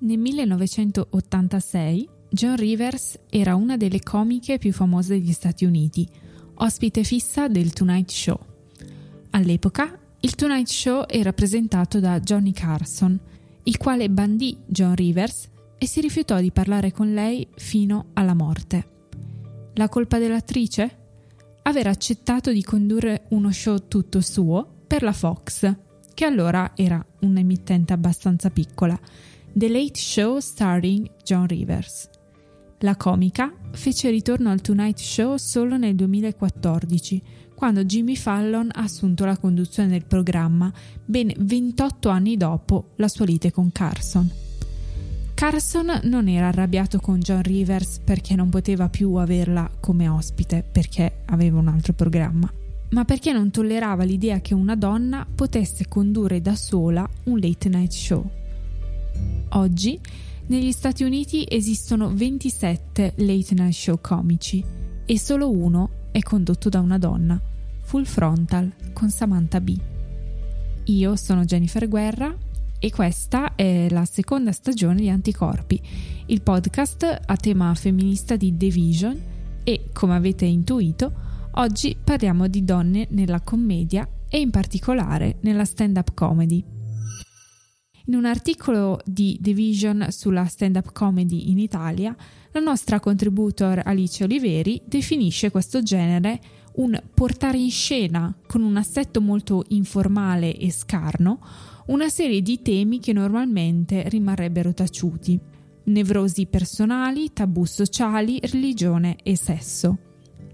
Nel 1986 Joan Rivers era una delle comiche più famose degli Stati Uniti, ospite fissa del Tonight Show. All'epoca il Tonight Show era presentato da Johnny Carson, il quale bandì Joan Rivers e si rifiutò di parlare con lei fino alla morte. La colpa dell'attrice? Aver accettato di condurre uno show tutto suo per la Fox, che allora era un'emittente abbastanza piccola, The Late Show Starring John Rivers. La comica fece ritorno al Tonight Show solo nel 2014, quando Jimmy Fallon ha assunto la conduzione del programma, ben 28 anni dopo la sua lite con Carson. Carson non era arrabbiato con Joan Rivers perché non poteva più averla come ospite, perché aveva un altro programma, ma perché non tollerava l'idea che una donna potesse condurre da sola un late night show. Oggi negli Stati Uniti esistono 27 late night show comici e solo uno è condotto da una donna, Full Frontal con Samantha Bee. Io sono Jennifer Guerra e questa è la seconda stagione di Anticorpi, il podcast a tema femminista di The Vision, e come avete intuito oggi parliamo di donne nella commedia e in particolare nella stand-up comedy. In un articolo di The Vision sulla stand-up comedy in Italia, la nostra contributor Alice Oliveri definisce questo genere un portare in scena, con un assetto molto informale e scarno, una serie di temi che normalmente rimarrebbero taciuti: nevrosi personali, tabù sociali, religione e sesso.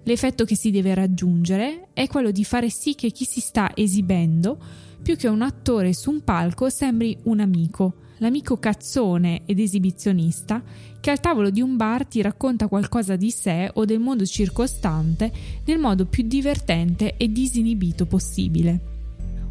L'effetto che si deve raggiungere è quello di fare sì che chi si sta esibendo, più che un attore su un palco, sembri un amico, l'amico cazzone ed esibizionista che al tavolo di un bar ti racconta qualcosa di sé o del mondo circostante nel modo più divertente e disinibito possibile.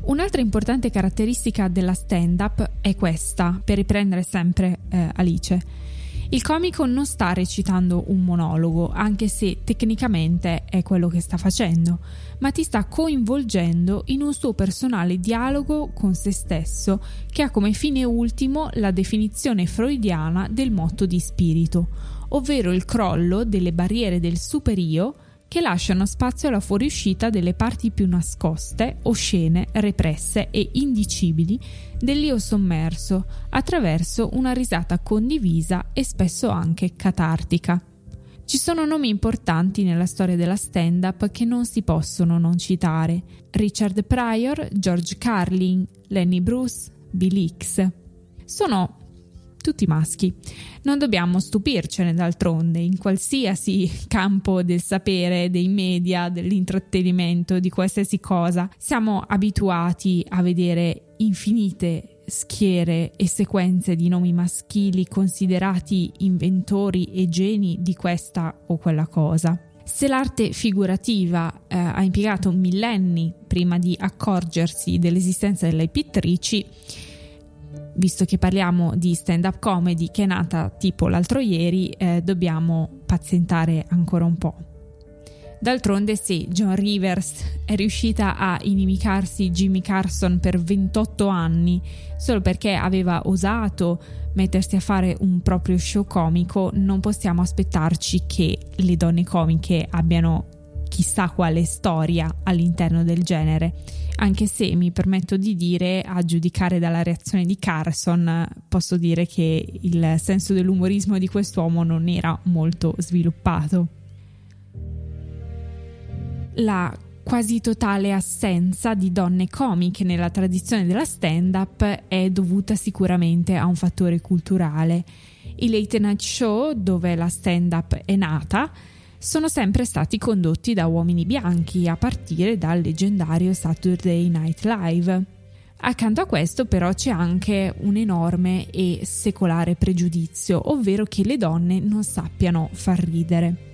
Un'altra importante caratteristica della stand-up è questa, per riprendere sempre Alice. Il comico non sta recitando un monologo, anche se tecnicamente è quello che sta facendo, ma ti sta coinvolgendo in un suo personale dialogo con se stesso, che ha come fine ultimo la definizione freudiana del motto di spirito, ovvero il crollo delle barriere del superio che lasciano spazio alla fuoriuscita delle parti più nascoste, oscene, represse e indicibili dell'io sommerso attraverso una risata condivisa e spesso anche catartica. Ci sono nomi importanti nella storia della stand-up che non si possono non citare: Richard Pryor, George Carlin, Lenny Bruce, Bill Hicks. Sono tutti maschi. Non dobbiamo stupircene, d'altronde, in qualsiasi campo del sapere, dei media, dell'intrattenimento, di qualsiasi cosa, siamo abituati a vedere infinite schiere e sequenze di nomi maschili considerati inventori e geni di questa o quella cosa. Se l'arte figurativa ha impiegato millenni prima di accorgersi dell'esistenza delle pittrici, visto che parliamo di stand-up comedy che è nata tipo l'altro ieri, dobbiamo pazientare ancora un po'. D'altronde, se Joan Rivers è riuscita a inimicarsi Jimmy Carson per 28 anni solo perché aveva osato mettersi a fare un proprio show comico, non possiamo aspettarci che le donne comiche abbiano chissà quale storia all'interno del genere, anche se mi permetto di dire, a giudicare dalla reazione di Carson, posso dire che il senso dell'umorismo di quest'uomo non era molto sviluppato. La quasi totale assenza di donne comiche nella tradizione della stand-up è dovuta sicuramente a un fattore culturale. I late night show, dove la stand-up è nata, sono sempre stati condotti da uomini bianchi, a partire dal leggendario Saturday Night Live. Accanto a questo però c'è anche un enorme e secolare pregiudizio, ovvero che le donne non sappiano far ridere.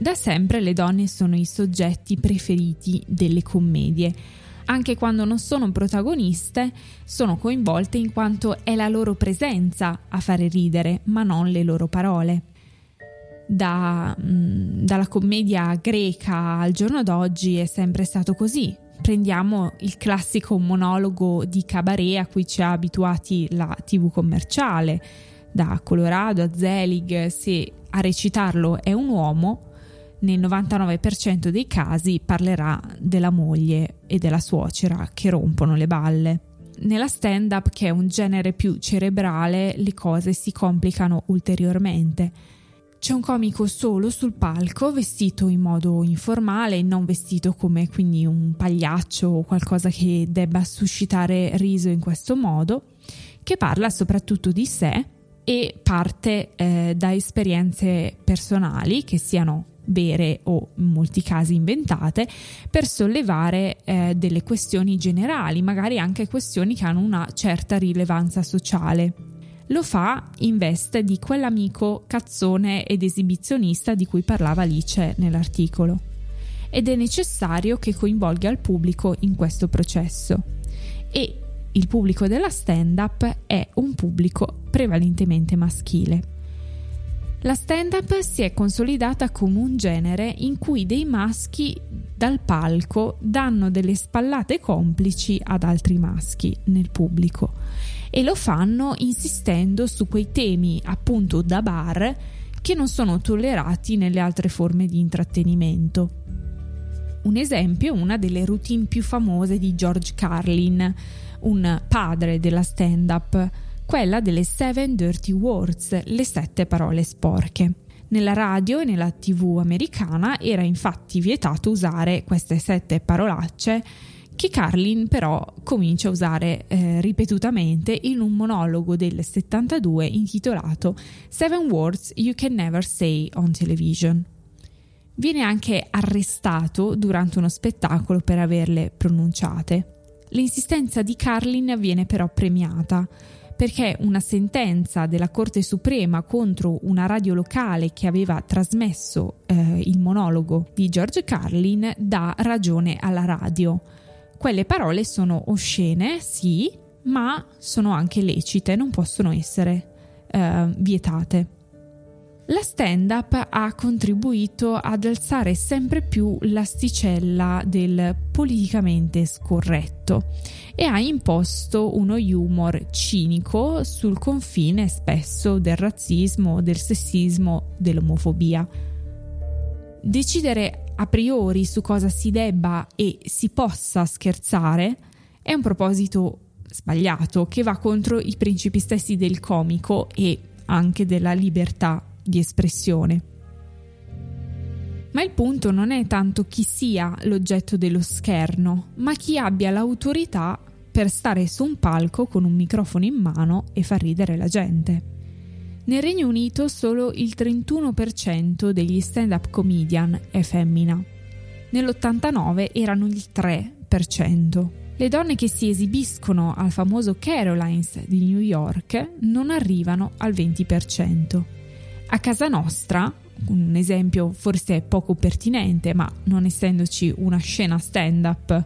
Da sempre le donne sono i soggetti preferiti delle commedie. Anche quando non sono protagoniste, sono coinvolte in quanto è la loro presenza a fare ridere, ma non le loro parole. Dalla commedia greca al giorno d'oggi è sempre stato così. Prendiamo il classico monologo di cabaret a cui ci ha abituati la TV commerciale, da Colorado a Zelig, se a recitarlo è un uomo, nel 99% dei casi parlerà della moglie e della suocera che rompono le balle. Nella stand-up, che è un genere più cerebrale, le cose si complicano ulteriormente. C'è un comico solo sul palco, vestito in modo informale, non vestito come quindi un pagliaccio o qualcosa che debba suscitare riso in questo modo, che parla soprattutto di sé e parte da esperienze personali, che siano vere o in molti casi inventate, per sollevare delle questioni generali, magari anche questioni che hanno una certa rilevanza sociale. Lo fa in veste di quell'amico cazzone ed esibizionista di cui parlava Alice nell'articolo, ed è necessario che coinvolga il pubblico in questo processo, e il pubblico della stand-up è un pubblico prevalentemente maschile. La stand-up si è consolidata come un genere in cui dei maschi dal palco danno delle spallate complici ad altri maschi nel pubblico, e lo fanno insistendo su quei temi, appunto, da bar, che non sono tollerati nelle altre forme di intrattenimento. Un esempio è una delle routine più famose di George Carlin, un padre della stand-up, quella delle Seven Dirty Words, le 7 parole sporche. Nella radio e nella TV americana era infatti vietato usare queste 7 parolacce, che Carlin però comincia a usare ripetutamente in un monologo del 72 intitolato Seven Words You Can Never Say on Television. Viene anche arrestato durante uno spettacolo per averle pronunciate. L'insistenza di Carlin viene però premiata, perché una sentenza della Corte Suprema contro una radio locale che aveva trasmesso il monologo di George Carlin dà ragione alla radio. Quelle parole sono oscene, sì, ma sono anche lecite, non possono essere vietate. La stand-up ha contribuito ad alzare sempre più l'asticella del politicamente scorretto e ha imposto uno humor cinico sul confine spesso del razzismo, del sessismo, dell'omofobia. Decidere a priori su cosa si debba e si possa scherzare è un proposito sbagliato che va contro i principi stessi del comico e anche della libertà di espressione. Ma il punto non è tanto chi sia l'oggetto dello scherno, ma chi abbia l'autorità per stare su un palco con un microfono in mano e far ridere la gente. Nel Regno Unito solo il 31% degli stand-up comedian è femmina. Nell'89 erano il 3%. Le donne che si esibiscono al famoso Carolines di New York non arrivano al 20%. A casa nostra, un esempio forse poco pertinente, ma non essendoci una scena stand-up,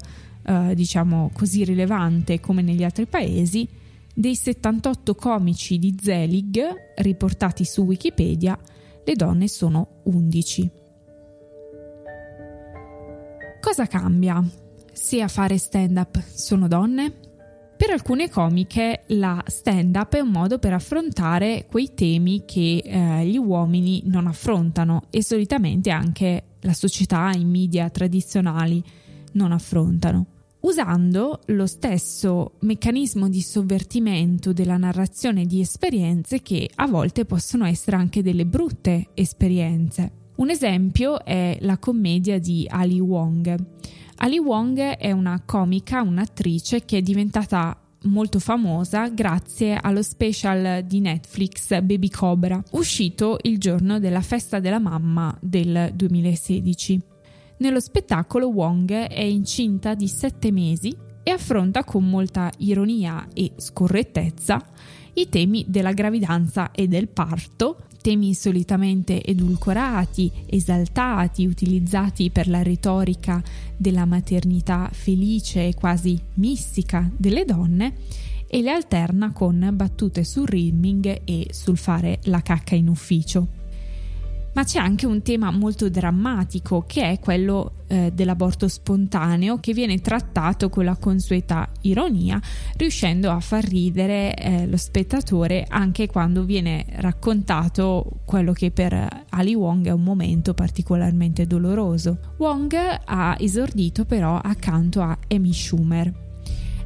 diciamo così rilevante come negli altri paesi, dei 78 comici di Zelig riportati su Wikipedia, le donne sono 11. Cosa cambia se a fare stand-up sono donne? Per alcune comiche la stand-up è un modo per affrontare quei temi che gli uomini non affrontano, e solitamente anche la società e i media tradizionali non affrontano. Usando lo stesso meccanismo di sovvertimento della narrazione di esperienze che a volte possono essere anche delle brutte esperienze. Un esempio è la commedia di Ali Wong. Ali Wong è una comica, un'attrice che è diventata molto famosa grazie allo special di Netflix Baby Cobra, uscito il giorno della festa della mamma del 2016. Nello spettacolo Wong è incinta di 7 mesi e affronta con molta ironia e scorrettezza i temi della gravidanza e del parto, temi solitamente edulcorati, esaltati, utilizzati per la retorica della maternità felice e quasi mistica delle donne, e le alterna con battute sul rimming e sul fare la cacca in ufficio. ma c'è anche un tema molto drammatico che è quello dell'aborto spontaneo, che viene trattato con la consueta ironia, riuscendo a far ridere lo spettatore anche quando viene raccontato quello che per Ali Wong è un momento particolarmente doloroso. Wong ha esordito però accanto a Amy Schumer.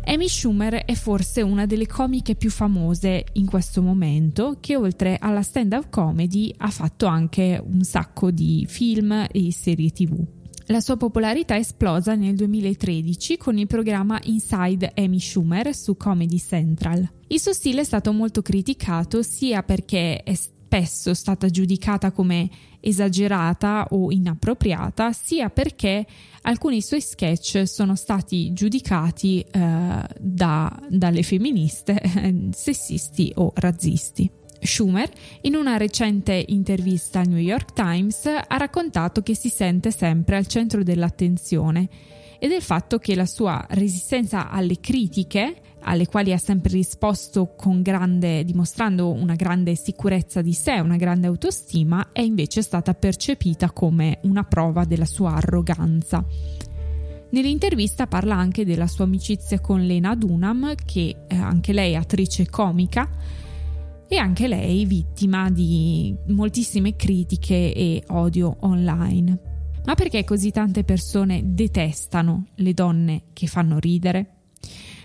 Amy Schumer è forse una delle comiche più famose in questo momento, che oltre alla stand-up comedy ha fatto anche un sacco di film e serie TV. La sua popolarità è esplosa nel 2013 con il programma Inside Amy Schumer su Comedy Central. Il suo stile è stato molto criticato sia perché è spesso stata giudicata come esagerata o inappropriata, sia perché alcuni suoi sketch sono stati giudicati dalle femministe sessisti o razzisti. Schumer, in una recente intervista al New York Times, ha raccontato che si sente sempre al centro dell'attenzione e del fatto che la sua resistenza alle critiche, alle quali ha sempre risposto dimostrando una grande sicurezza di sé, una grande autostima, è invece stata percepita come una prova della sua arroganza. Nell'intervista parla anche della sua amicizia con Lena Dunham, che anche lei è attrice comica e anche lei vittima di moltissime critiche e odio online. Ma perché così tante persone detestano le donne che fanno ridere?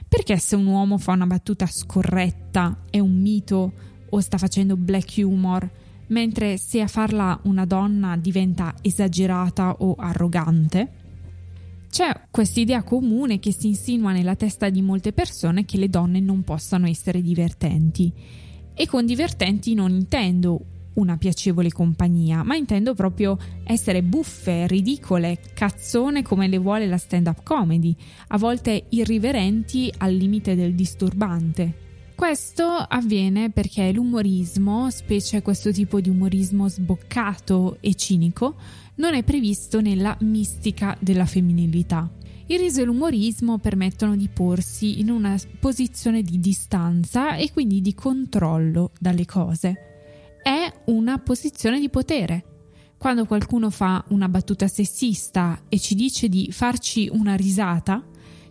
Perché se un uomo fa una battuta scorretta è un mito o sta facendo black humor, mentre se a farla una donna diventa esagerata o arrogante? C'è quest'idea comune che si insinua nella testa di molte persone che le donne non possano essere divertenti. E con divertenti non intendo una piacevole compagnia, ma intendo proprio essere buffe, ridicole, cazzone come le vuole la stand-up comedy, a volte irriverenti al limite del disturbante. Questo avviene perché l'umorismo, specie questo tipo di umorismo sboccato e cinico, non è previsto nella mistica della femminilità. Il riso e l'umorismo permettono di porsi in una posizione di distanza e quindi di controllo dalle cose. È una posizione di potere. Quando qualcuno fa una battuta sessista e ci dice di farci una risata,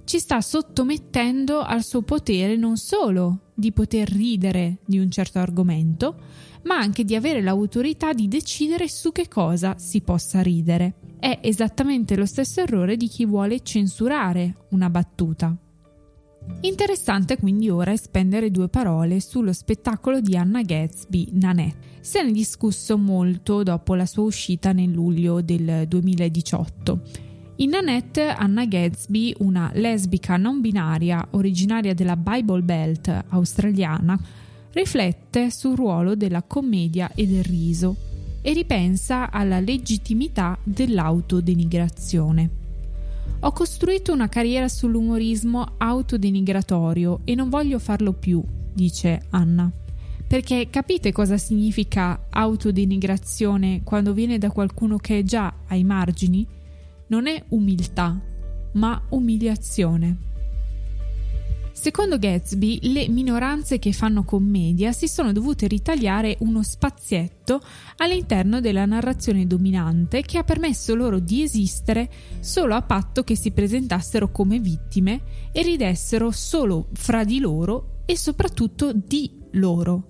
ci sta sottomettendo al suo potere non solo di poter ridere di un certo argomento, ma anche di avere l'autorità di decidere su che cosa si possa ridere. È esattamente lo stesso errore di chi vuole censurare una battuta. Interessante quindi ora spendere due parole sullo spettacolo di Hannah Gadsby, Nanette. Se ne è discusso molto dopo la sua uscita nel luglio del 2018. In Nanette, Hannah Gadsby, una lesbica non binaria originaria della Bible Belt australiana, riflette sul ruolo della commedia e del riso e ripensa alla legittimità dell'autodenigrazione. Ho costruito una carriera sull'umorismo autodenigratorio e non voglio farlo più, dice Anna. Perché capite cosa significa autodenigrazione quando viene da qualcuno che è già ai margini? Non è umiltà, ma umiliazione. Secondo Gadsby, le minoranze che fanno commedia si sono dovute ritagliare uno spazietto all'interno della narrazione dominante che ha permesso loro di esistere solo a patto che si presentassero come vittime e ridessero solo fra di loro e soprattutto di loro.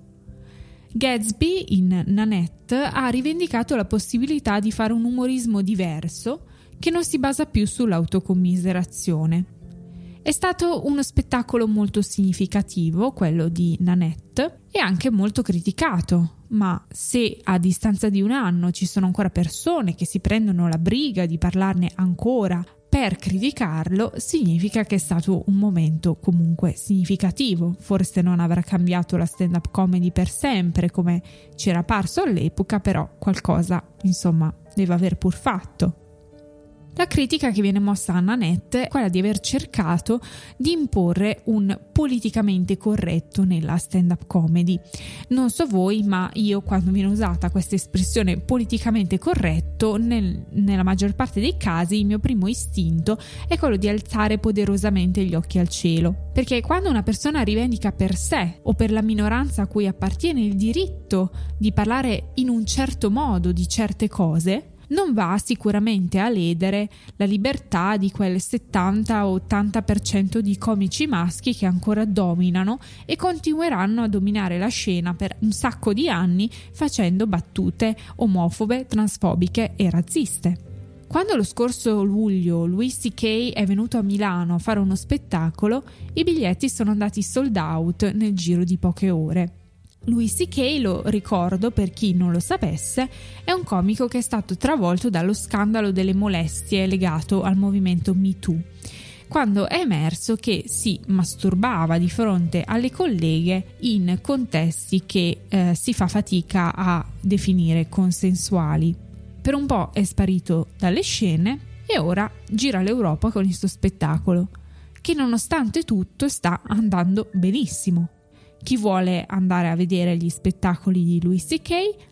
Gadsby, in Nanette, ha rivendicato la possibilità di fare un umorismo diverso che non si basa più sull'autocommiserazione. È stato uno spettacolo molto significativo, quello di Nanette, e anche molto criticato, ma se a distanza di un anno ci sono ancora persone che si prendono la briga di parlarne ancora per criticarlo, significa che è stato un momento comunque significativo. Forse non avrà cambiato la stand-up comedy per sempre, come c'era parso all'epoca, però qualcosa, insomma, deve aver pur fatto. La critica che viene mossa a Nanette è quella di aver cercato di imporre un politicamente corretto nella stand-up comedy. Non so voi, ma io quando viene usata questa espressione politicamente corretto, nella maggior parte dei casi il mio primo istinto è quello di alzare poderosamente gli occhi al cielo. Perché quando una persona rivendica per sé o per la minoranza a cui appartiene il diritto di parlare in un certo modo di certe cose, non va sicuramente a ledere la libertà di quel 70 o 80% di comici maschi che ancora dominano e continueranno a dominare la scena per un sacco di anni facendo battute omofobe, transfobiche e razziste. Quando lo scorso luglio Louis C.K. è venuto a Milano a fare uno spettacolo, i biglietti sono andati sold out nel giro di poche ore. Louis C.K., lo ricordo per chi non lo sapesse, è un comico che è stato travolto dallo scandalo delle molestie legato al movimento MeToo, quando è emerso che si masturbava di fronte alle colleghe in contesti che si fa fatica a definire consensuali. Per un po' è sparito dalle scene e ora gira l'Europa con il suo spettacolo, che nonostante tutto sta andando benissimo. Chi vuole andare a vedere gli spettacoli di Louis C.K.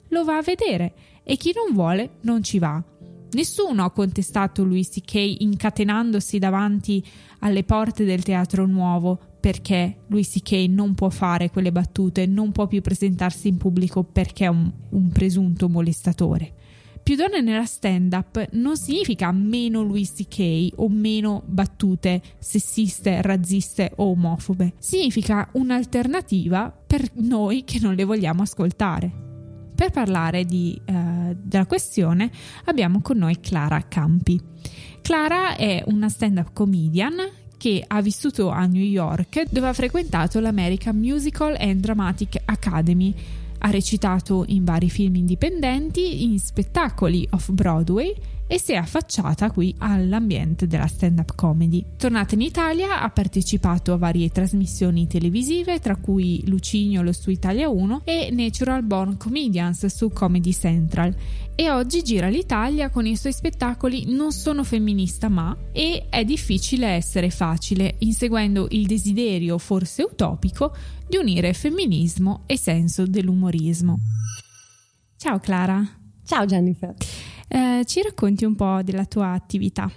lo va a vedere e chi non vuole non ci va. Nessuno ha contestato Louis C.K. incatenandosi davanti alle porte del Teatro Nuovo perché Louis C.K. non può fare quelle battute, non può più presentarsi in pubblico perché è un presunto molestatore. Più donne nella stand-up non significa meno Louis C.K. o meno battute sessiste, razziste o omofobe. Significa un'alternativa per noi che non le vogliamo ascoltare. Per parlare della questione abbiamo con noi Clara Campi. Clara è una stand-up comedian che ha vissuto a New York, dove ha frequentato l'American Musical and Dramatic Academy. Ha recitato in vari film indipendenti, in spettacoli off-Broadway e si è affacciata qui all'ambiente della stand-up comedy. Tornata in Italia, ha partecipato a varie trasmissioni televisive, tra cui Lucignolo su Italia 1 e Natural Born Comedians su Comedy Central. E oggi gira l'Italia con i suoi spettacoli Non sono femminista ma e È difficile essere facile, inseguendo il desiderio, forse utopico, di unire femminismo e senso dell'umorismo. Ciao Clara. Ciao Jennifer. Ci racconti un po' della tua attività?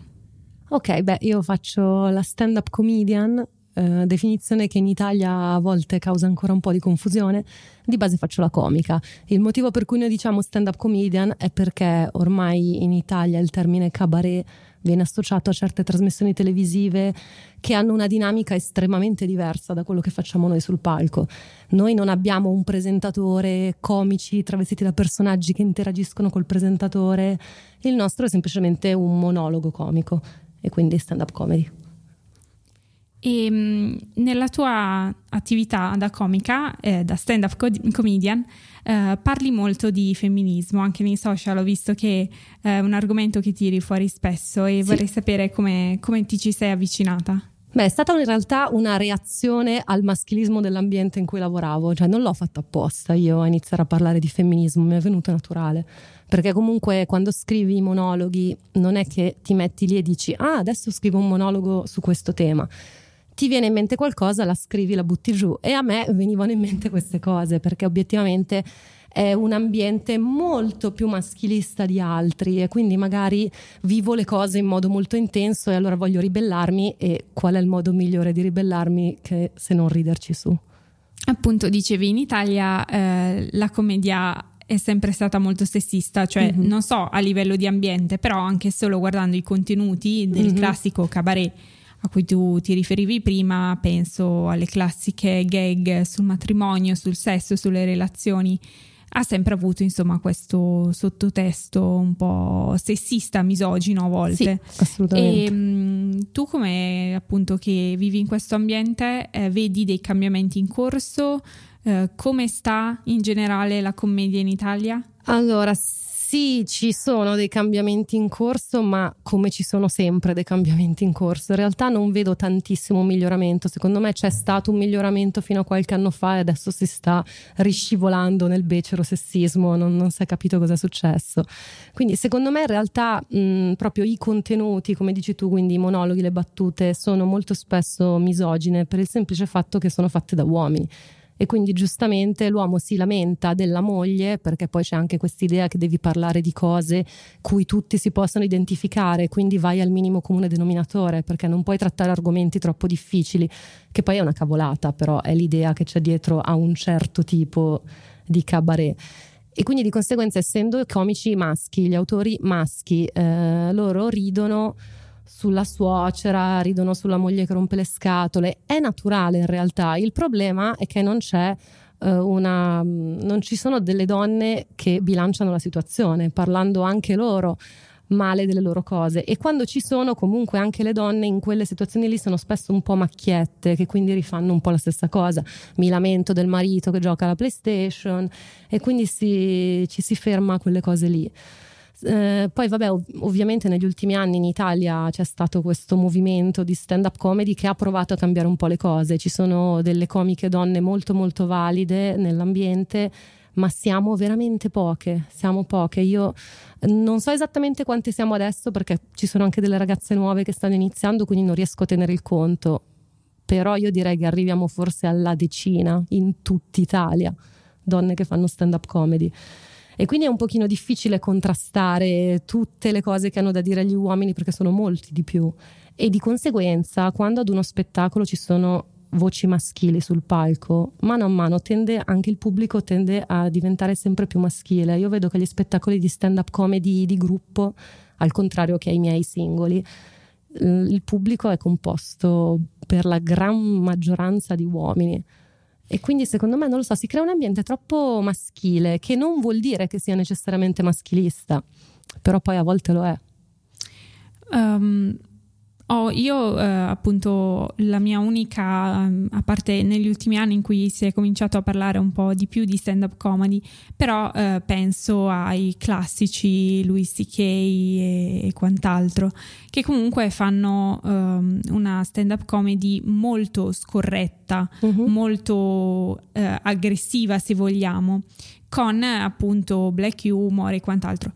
Ok, io faccio la stand-up comedian, definizione che in Italia a volte causa ancora un po' di confusione. Di base faccio la comica. Il motivo per cui noi diciamo stand-up comedian è perché ormai in Italia il termine cabaret viene associato a certe trasmissioni televisive che hanno una dinamica estremamente diversa da quello che facciamo noi sul palco. Noi non abbiamo un presentatore, comici travestiti da personaggi che interagiscono col presentatore. Il nostro è semplicemente un monologo comico e quindi stand-up comedy. E nella tua attività da comica, da stand-up comedian, parli molto di femminismo, anche nei social ho visto che è un argomento che tiri fuori spesso e sì. Vorrei sapere come ti ci sei avvicinata. Beh, è stata in realtà una reazione al maschilismo dell'ambiente in cui lavoravo, cioè non l'ho fatto apposta io a iniziare a parlare di femminismo, mi è venuto naturale. Perché comunque quando scrivi i monologhi non è che ti metti lì e dici adesso scrivo un monologo su questo tema. Ti viene in mente qualcosa, la scrivi, la butti giù, e a me venivano in mente queste cose perché obiettivamente è un ambiente molto più maschilista di altri e quindi magari vivo le cose in modo molto intenso e allora voglio ribellarmi, e qual è il modo migliore di ribellarmi che se non riderci su? Appunto, dicevi in Italia la commedia è sempre stata molto sessista, cioè non so a livello di ambiente, però anche solo guardando i contenuti del classico cabaret a cui tu ti riferivi prima, penso alle classiche gag sul matrimonio, sul sesso, sulle relazioni, ha sempre avuto insomma questo sottotesto un po' sessista, misogino a volte. Sì, assolutamente. E tu, come appunto che vivi in questo ambiente, vedi dei cambiamenti in corso? Come sta in generale la commedia in Italia? Allora, Sì, ci sono dei cambiamenti in corso, ma come ci sono sempre dei cambiamenti in corso, in realtà non vedo tantissimo miglioramento. Secondo me c'è stato un miglioramento fino a qualche anno fa e adesso si sta riscivolando nel becero sessismo, non si è capito cosa è successo. Quindi secondo me in realtà proprio i contenuti, come dici tu, quindi i monologhi, le battute, sono molto spesso misogine per il semplice fatto che sono fatte da uomini. E quindi giustamente l'uomo si lamenta della moglie, perché poi c'è anche quest'idea che devi parlare di cose cui tutti si possano identificare, quindi vai al minimo comune denominatore, perché non puoi trattare argomenti troppo difficili, che poi è una cavolata, però è l'idea che c'è dietro a un certo tipo di cabaret. E quindi di conseguenza, essendo comici maschi, gli autori maschi, loro ridono sulla suocera, ridono sulla moglie che rompe le scatole. È naturale in realtà, il problema è che non c'è non ci sono delle donne che bilanciano la situazione, parlando anche loro male delle loro cose, e quando ci sono, comunque anche le donne in quelle situazioni lì sono spesso un po' macchiette, che quindi rifanno un po' la stessa cosa. Mi lamento del marito che gioca alla PlayStation, e quindi ci si ferma a quelle cose lì. Poi vabbè, ovviamente negli ultimi anni in Italia c'è stato questo movimento di stand-up comedy che ha provato a cambiare un po' le cose. Ci sono delle comiche donne molto molto valide nell'ambiente, ma siamo veramente poche, io non so esattamente quante siamo adesso, perché ci sono anche delle ragazze nuove che stanno iniziando, quindi non riesco a tenere il conto, però io direi che arriviamo forse alla decina in tutta Italia, donne che fanno stand-up comedy. E quindi è un pochino difficile contrastare tutte le cose che hanno da dire gli uomini, perché sono molti di più, e di conseguenza quando ad uno spettacolo ci sono voci maschili sul palco, mano a mano anche il pubblico tende a diventare sempre più maschile. Io vedo che gli spettacoli di stand-up comedy di gruppo, al contrario che ai miei singoli, il pubblico è composto per la gran maggioranza di uomini. E quindi secondo me, non lo so, si crea un ambiente troppo maschile, che non vuol dire che sia necessariamente maschilista, però poi a volte lo è. Appunto, la mia unica, a parte negli ultimi anni in cui si è cominciato a parlare un po' di più di stand-up comedy, però penso ai classici Louis C.K. e quant'altro, che comunque fanno una stand-up comedy molto scorretta, molto aggressiva se vogliamo, con appunto black humor e quant'altro.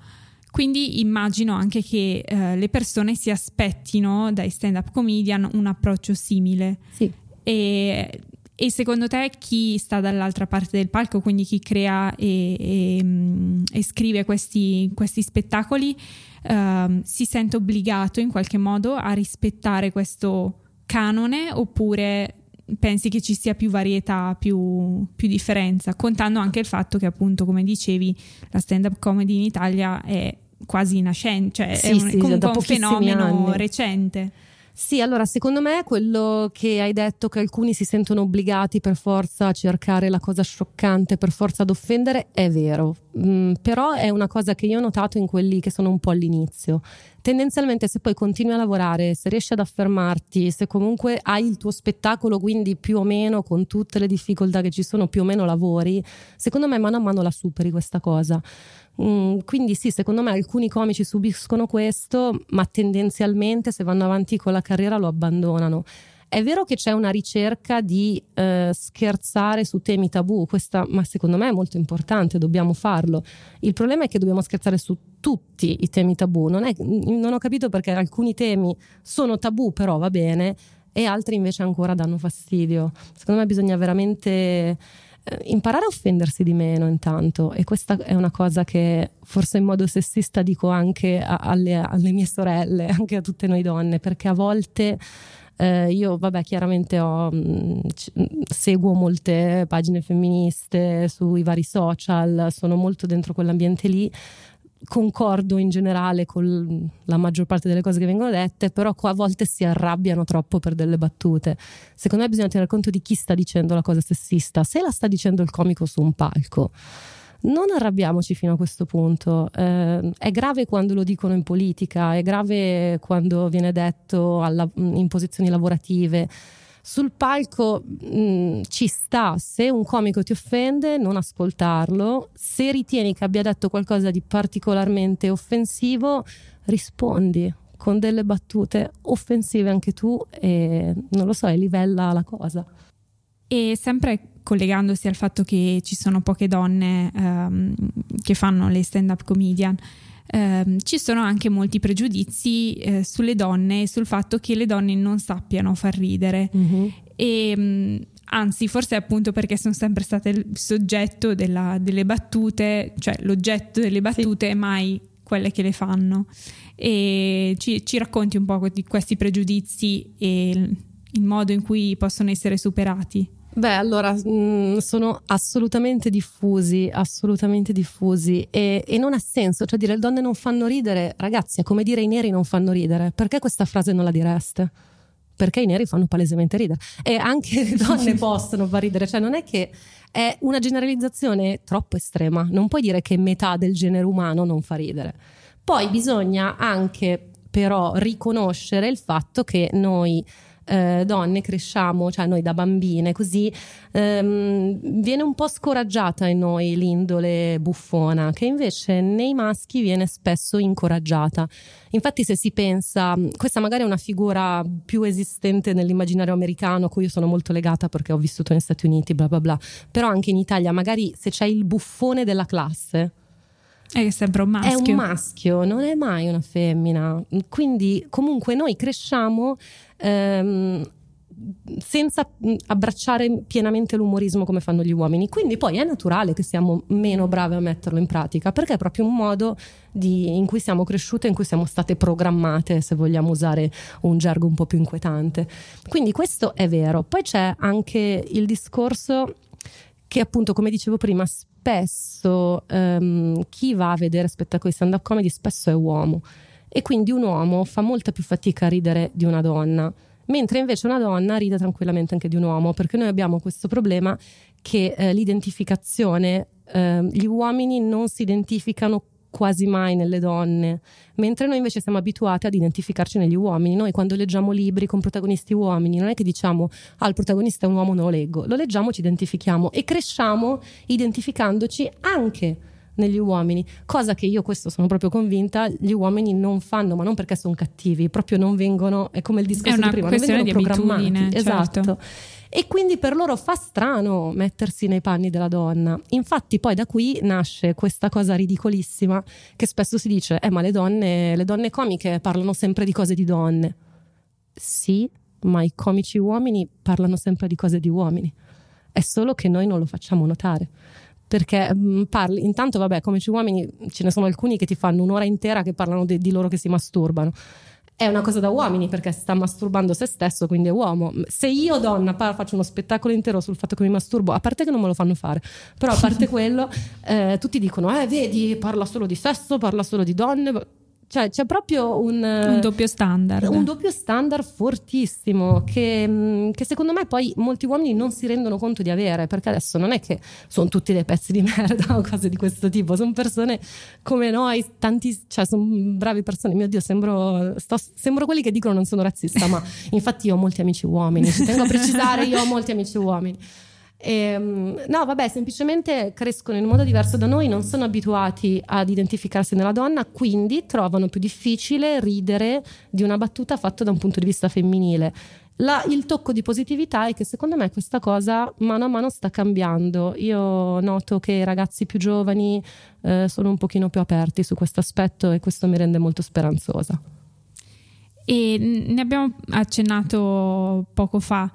Quindi immagino anche che le persone si aspettino dai stand-up comedian un approccio simile. Sì. E secondo te chi sta dall'altra parte del palco, quindi chi crea e scrive questi spettacoli, si sente obbligato in qualche modo a rispettare questo canone, oppure pensi che ci sia più varietà, più differenza, contando anche il fatto che, appunto, come dicevi, la stand-up comedy in Italia è quasi nascente, cioè è comunque un fenomeno recente. Sì, allora secondo me quello che hai detto, che alcuni si sentono obbligati per forza a cercare la cosa scioccante, per forza ad offendere, è vero, però è una cosa che io ho notato in quelli che sono un po' all'inizio. Tendenzialmente, se poi continui a lavorare, se riesci ad affermarti, se comunque hai il tuo spettacolo, quindi più o meno con tutte le difficoltà che ci sono più o meno lavori, secondo me mano a mano la superi questa cosa. Quindi sì, secondo me alcuni comici subiscono questo, ma tendenzialmente se vanno avanti con la carriera lo abbandonano. È vero che c'è una ricerca di scherzare su temi tabù, ma secondo me è molto importante, dobbiamo farlo. Il problema è che dobbiamo scherzare su tutti i temi tabù. Non ho capito perché alcuni temi sono tabù, però va bene, e altri invece ancora danno fastidio. Secondo me bisogna veramente imparare a offendersi di meno intanto, e questa è una cosa che forse in modo sessista dico anche alle mie sorelle, anche a tutte noi donne, perché a volte io vabbè chiaramente seguo molte pagine femministe sui vari social, sono molto dentro quell'ambiente lì, concordo in generale con la maggior parte delle cose che vengono dette, però a volte si arrabbiano troppo per delle battute. Secondo me bisogna tener conto di chi sta dicendo la cosa sessista. Se la sta dicendo il comico su un palco, non arrabbiamoci fino a questo punto. È grave quando lo dicono in politica, è grave quando viene detto in posizioni lavorative. Sul palco ci sta, se un comico ti offende non ascoltarlo, se ritieni che abbia detto qualcosa di particolarmente offensivo rispondi con delle battute offensive anche tu e non lo so, e livella la cosa. E sempre collegandosi al fatto che ci sono poche donne che fanno le stand-up comedian, ci sono anche molti pregiudizi sulle donne e sul fatto che le donne non sappiano far ridere. Mm-hmm. E anzi, forse appunto perché sono sempre state il soggetto delle battute, cioè l'oggetto delle battute, sì, mai quelle che le fanno. E ci racconti un po' di questi pregiudizi e il modo in cui possono essere superati? Beh, allora, sono assolutamente diffusi e non ha senso, cioè dire le donne non fanno ridere, ragazzi, è come dire i neri non fanno ridere. Perché questa frase non la direste? Perché i neri fanno palesemente ridere e anche le donne possono far ridere, cioè non è che è una generalizzazione troppo estrema, non puoi dire che metà del genere umano non fa ridere. Poi bisogna anche però riconoscere il fatto che noi donne cresciamo, cioè noi da bambine così, viene un po' scoraggiata in noi l'indole buffona, che invece nei maschi viene spesso incoraggiata. Infatti, se si pensa, questa magari è una figura più esistente nell'immaginario americano a cui io sono molto legata perché ho vissuto negli Stati Uniti, bla bla bla, però anche in Italia magari se c'è il buffone della classe è sempre un maschio. È un maschio, non è mai una femmina. Quindi comunque noi cresciamo senza abbracciare pienamente l'umorismo come fanno gli uomini. Quindi poi è naturale che siamo meno brave a metterlo in pratica, perché è proprio un modo in cui siamo cresciute, in cui siamo state programmate, se vogliamo usare un gergo un po' più inquietante. Quindi questo è vero. Poi c'è anche il discorso che appunto, come dicevo prima, spesso chi va a vedere spettacoli stand-up comedy spesso è uomo e quindi un uomo fa molta più fatica a ridere di una donna, mentre invece una donna ride tranquillamente anche di un uomo, perché noi abbiamo questo problema che l'identificazione, gli uomini non si identificano quasi mai nelle donne, mentre noi invece siamo abituate ad identificarci negli uomini. Noi quando leggiamo libri con protagonisti uomini non è che diciamo il protagonista è un uomo, non lo leggo, lo leggiamo, ci identifichiamo e cresciamo identificandoci anche negli uomini, cosa che io, questo sono proprio convinta, gli uomini non fanno, ma non perché sono cattivi, proprio non vengono, è come il discorso di prima, non vengono programmati, esatto, certo. E quindi per loro fa strano mettersi nei panni della donna. Infatti poi da qui nasce questa cosa ridicolissima che spesso si dice ma le donne comiche parlano sempre di cose di donne. Sì, ma i comici uomini parlano sempre di cose di uomini, è solo che noi non lo facciamo notare, perché parli, intanto vabbè, comici uomini ce ne sono alcuni che ti fanno un'ora intera che parlano di loro che si masturbano. È una cosa da uomini perché sta masturbando se stesso, quindi è uomo. Se io donna faccio uno spettacolo intero sul fatto che mi masturbo, a parte che non me lo fanno fare, però a parte quello tutti dicono vedi, parla solo di sesso, parla solo di donne, cioè c'è proprio un doppio standard fortissimo che secondo me poi molti uomini non si rendono conto di avere, perché adesso non è che sono tutti dei pezzi di merda o cose di questo tipo, sono persone come noi, tanti, cioè sono brave persone. Mio Dio, sembro quelli che dicono non sono razzista, ma infatti io ho molti amici uomini, ci tengo a precisare, io ho molti amici uomini. No vabbè, semplicemente crescono in un modo diverso da noi, non sono abituati ad identificarsi nella donna, quindi trovano più difficile ridere di una battuta fatta da un punto di vista femminile. Il tocco di positività è che secondo me questa cosa mano a mano sta cambiando. Io noto che i ragazzi più giovani sono un pochino più aperti su questo aspetto e questo mi rende molto speranzosa. E ne abbiamo accennato poco fa,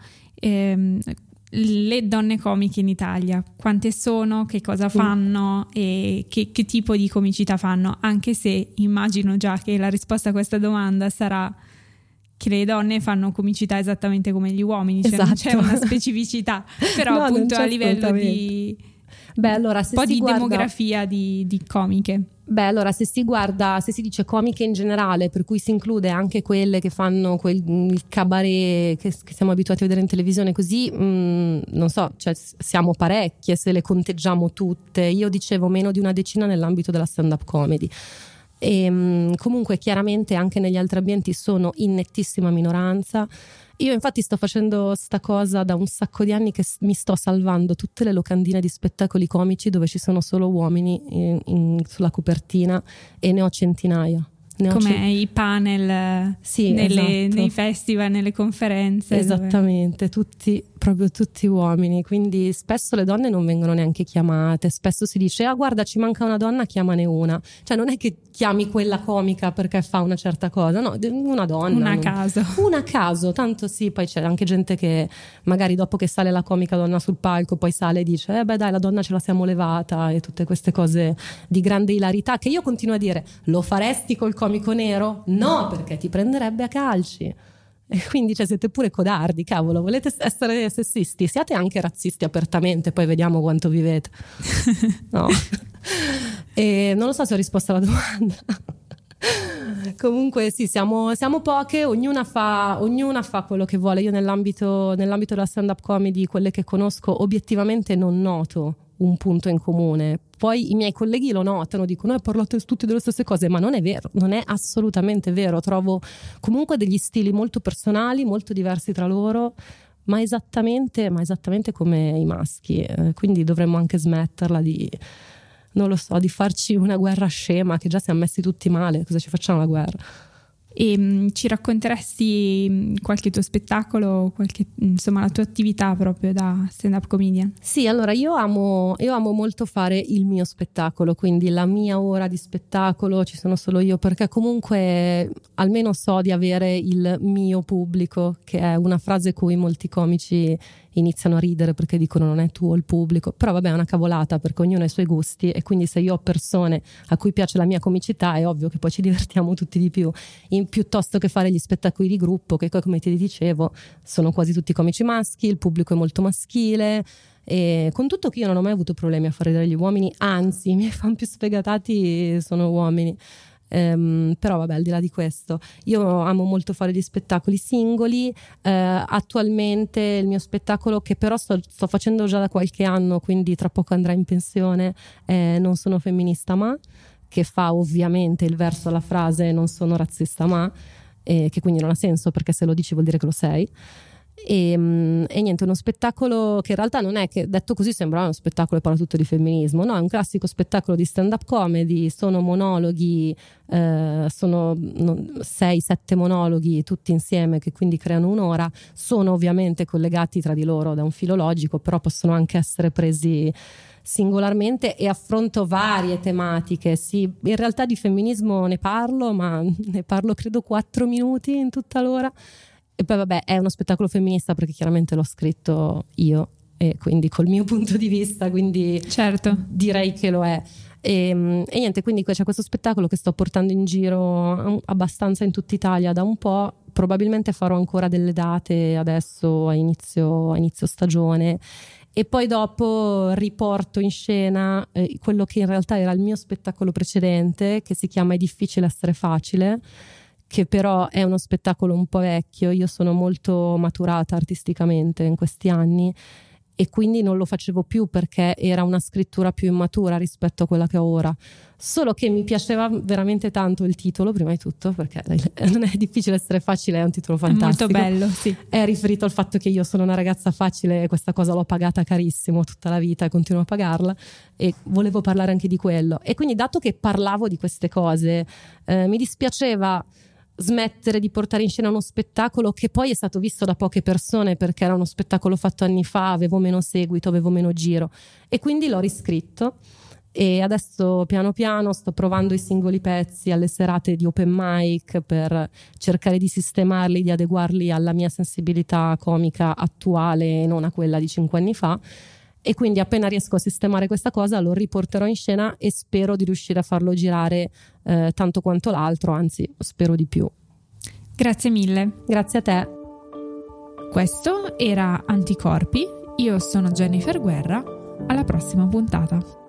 le donne comiche in Italia, quante sono, che cosa fanno e che tipo di comicità fanno, anche se immagino già che la risposta a questa domanda sarà che le donne fanno comicità esattamente come gli uomini, esatto. Cioè non c'è una specificità, però no, appunto a livello di un po' di demografia di comiche. Beh, allora se si dice comiche in generale, per cui si include anche quelle che fanno il cabaret che siamo abituati a vedere in televisione così, non so, cioè siamo parecchie se le conteggiamo tutte. Io dicevo meno di una decina nell'ambito della stand-up comedy. E, comunque chiaramente anche negli altri ambienti sono in nettissima minoranza. Io infatti sto facendo sta cosa da un sacco di anni, che mi sto salvando tutte le locandine di spettacoli comici dove ci sono solo uomini sulla copertina, e ne ho centinaia. Come i panel, sì, nelle, esatto, nei festival, nelle conferenze, esattamente, dove... proprio tutti uomini, quindi spesso le donne non vengono neanche chiamate. Spesso si dice: ah, guarda, ci manca una donna, chiamane una. Cioè non è che chiami quella comica perché fa una certa cosa, no, una donna, una a caso, tanto sì. Poi c'è anche gente che magari dopo che sale la comica donna sul palco poi sale e dice: beh dai, la donna ce la siamo levata, e tutte queste cose di grande ilarità, che io continuo a dire: lo faresti col comico nero? No, perché ti prenderebbe a calci. E quindi, cioè, siete pure codardi, cavolo. Volete essere sessisti? Siate anche razzisti apertamente, poi vediamo quanto vivete. No. E non lo so se ho risposto alla domanda. Comunque sì, siamo poche, ognuna fa quello che vuole. Io nell'ambito della stand-up comedy, quelle che conosco, obiettivamente non noto un punto in comune. Poi i miei colleghi lo notano, dicono: parlate tutti delle stesse cose, ma non è vero, non è assolutamente vero. Trovo comunque degli stili molto personali, molto diversi tra loro, ma esattamente come i maschi. Quindi dovremmo anche smetterla di, non lo so, di farci una guerra scema, che già siamo messi tutti male, cosa ci facciamo la guerra? E ci racconteresti qualche tuo spettacolo, insomma la tua attività proprio da stand-up comedian? Sì, allora io amo molto fare il mio spettacolo, quindi la mia ora di spettacolo ci sono solo io, perché comunque almeno so di avere il mio pubblico, che è una frase cui molti comici iniziano a ridere perché dicono: non è tuo il pubblico. Però vabbè, è una cavolata, perché ognuno ha i suoi gusti, e quindi se io ho persone a cui piace la mia comicità è ovvio che poi ci divertiamo tutti di più, piuttosto che fare gli spettacoli di gruppo, che come ti dicevo sono quasi tutti comici maschi, il pubblico è molto maschile. E con tutto che io non ho mai avuto problemi a fare degli uomini, anzi i miei fan più sfegatati sono uomini. Però vabbè, al di là di questo, io amo molto fare gli spettacoli singoli. Attualmente il mio spettacolo, che però sto facendo già da qualche anno, quindi tra poco andrà in pensione, Non sono femminista ma, che fa ovviamente il verso alla frase non sono razzista ma, che quindi non ha senso, perché se lo dici vuol dire che lo sei. E niente, uno spettacolo che in realtà non è che, detto così, sembra uno spettacolo che parla tutto di femminismo. No, è un classico spettacolo di stand-up comedy, sono monologhi, sono 6-7 monologhi tutti insieme, che quindi creano un'ora. Sono ovviamente collegati tra di loro da un filo logico, però possono anche essere presi singolarmente, e affronto varie tematiche. Sì, in realtà di femminismo ne parlo, ma ne parlo credo 4 minuti in tutta l'ora. E poi vabbè, è uno spettacolo femminista perché chiaramente l'ho scritto io, e quindi col mio punto di vista, quindi certo, direi che lo è. E niente, quindi c'è questo spettacolo che sto portando in giro abbastanza in tutta Italia da un po'. Probabilmente farò ancora delle date adesso a inizio stagione, e poi dopo riporto in scena quello che in realtà era il mio spettacolo precedente, che si chiama È difficile essere facile, che però è uno spettacolo un po' vecchio. Io sono molto maturata artisticamente in questi anni, e quindi non lo facevo più perché era una scrittura più immatura rispetto a quella che ho ora. Solo che mi piaceva veramente tanto il titolo, prima di tutto, perché non è difficile essere facile, è un titolo fantastico. È molto bello, sì. È riferito al fatto che io sono una ragazza facile, e questa cosa l'ho pagata carissimo tutta la vita e continuo a pagarla, e volevo parlare anche di quello. E quindi, dato che parlavo di queste cose, mi dispiaceva smettere di portare in scena uno spettacolo che poi è stato visto da poche persone, perché era uno spettacolo fatto anni fa, avevo meno seguito, avevo meno giro, e quindi l'ho riscritto. E adesso piano piano sto provando i singoli pezzi alle serate di open mic, per cercare di sistemarli, di adeguarli alla mia sensibilità comica attuale e non a quella di 5 anni fa. E quindi appena riesco a sistemare questa cosa lo riporterò in scena, e spero di riuscire a farlo girare tanto quanto l'altro, anzi spero di più. Grazie mille. Grazie a te. Questo era Anticorpi, io sono Jennifer Guerra, alla prossima puntata.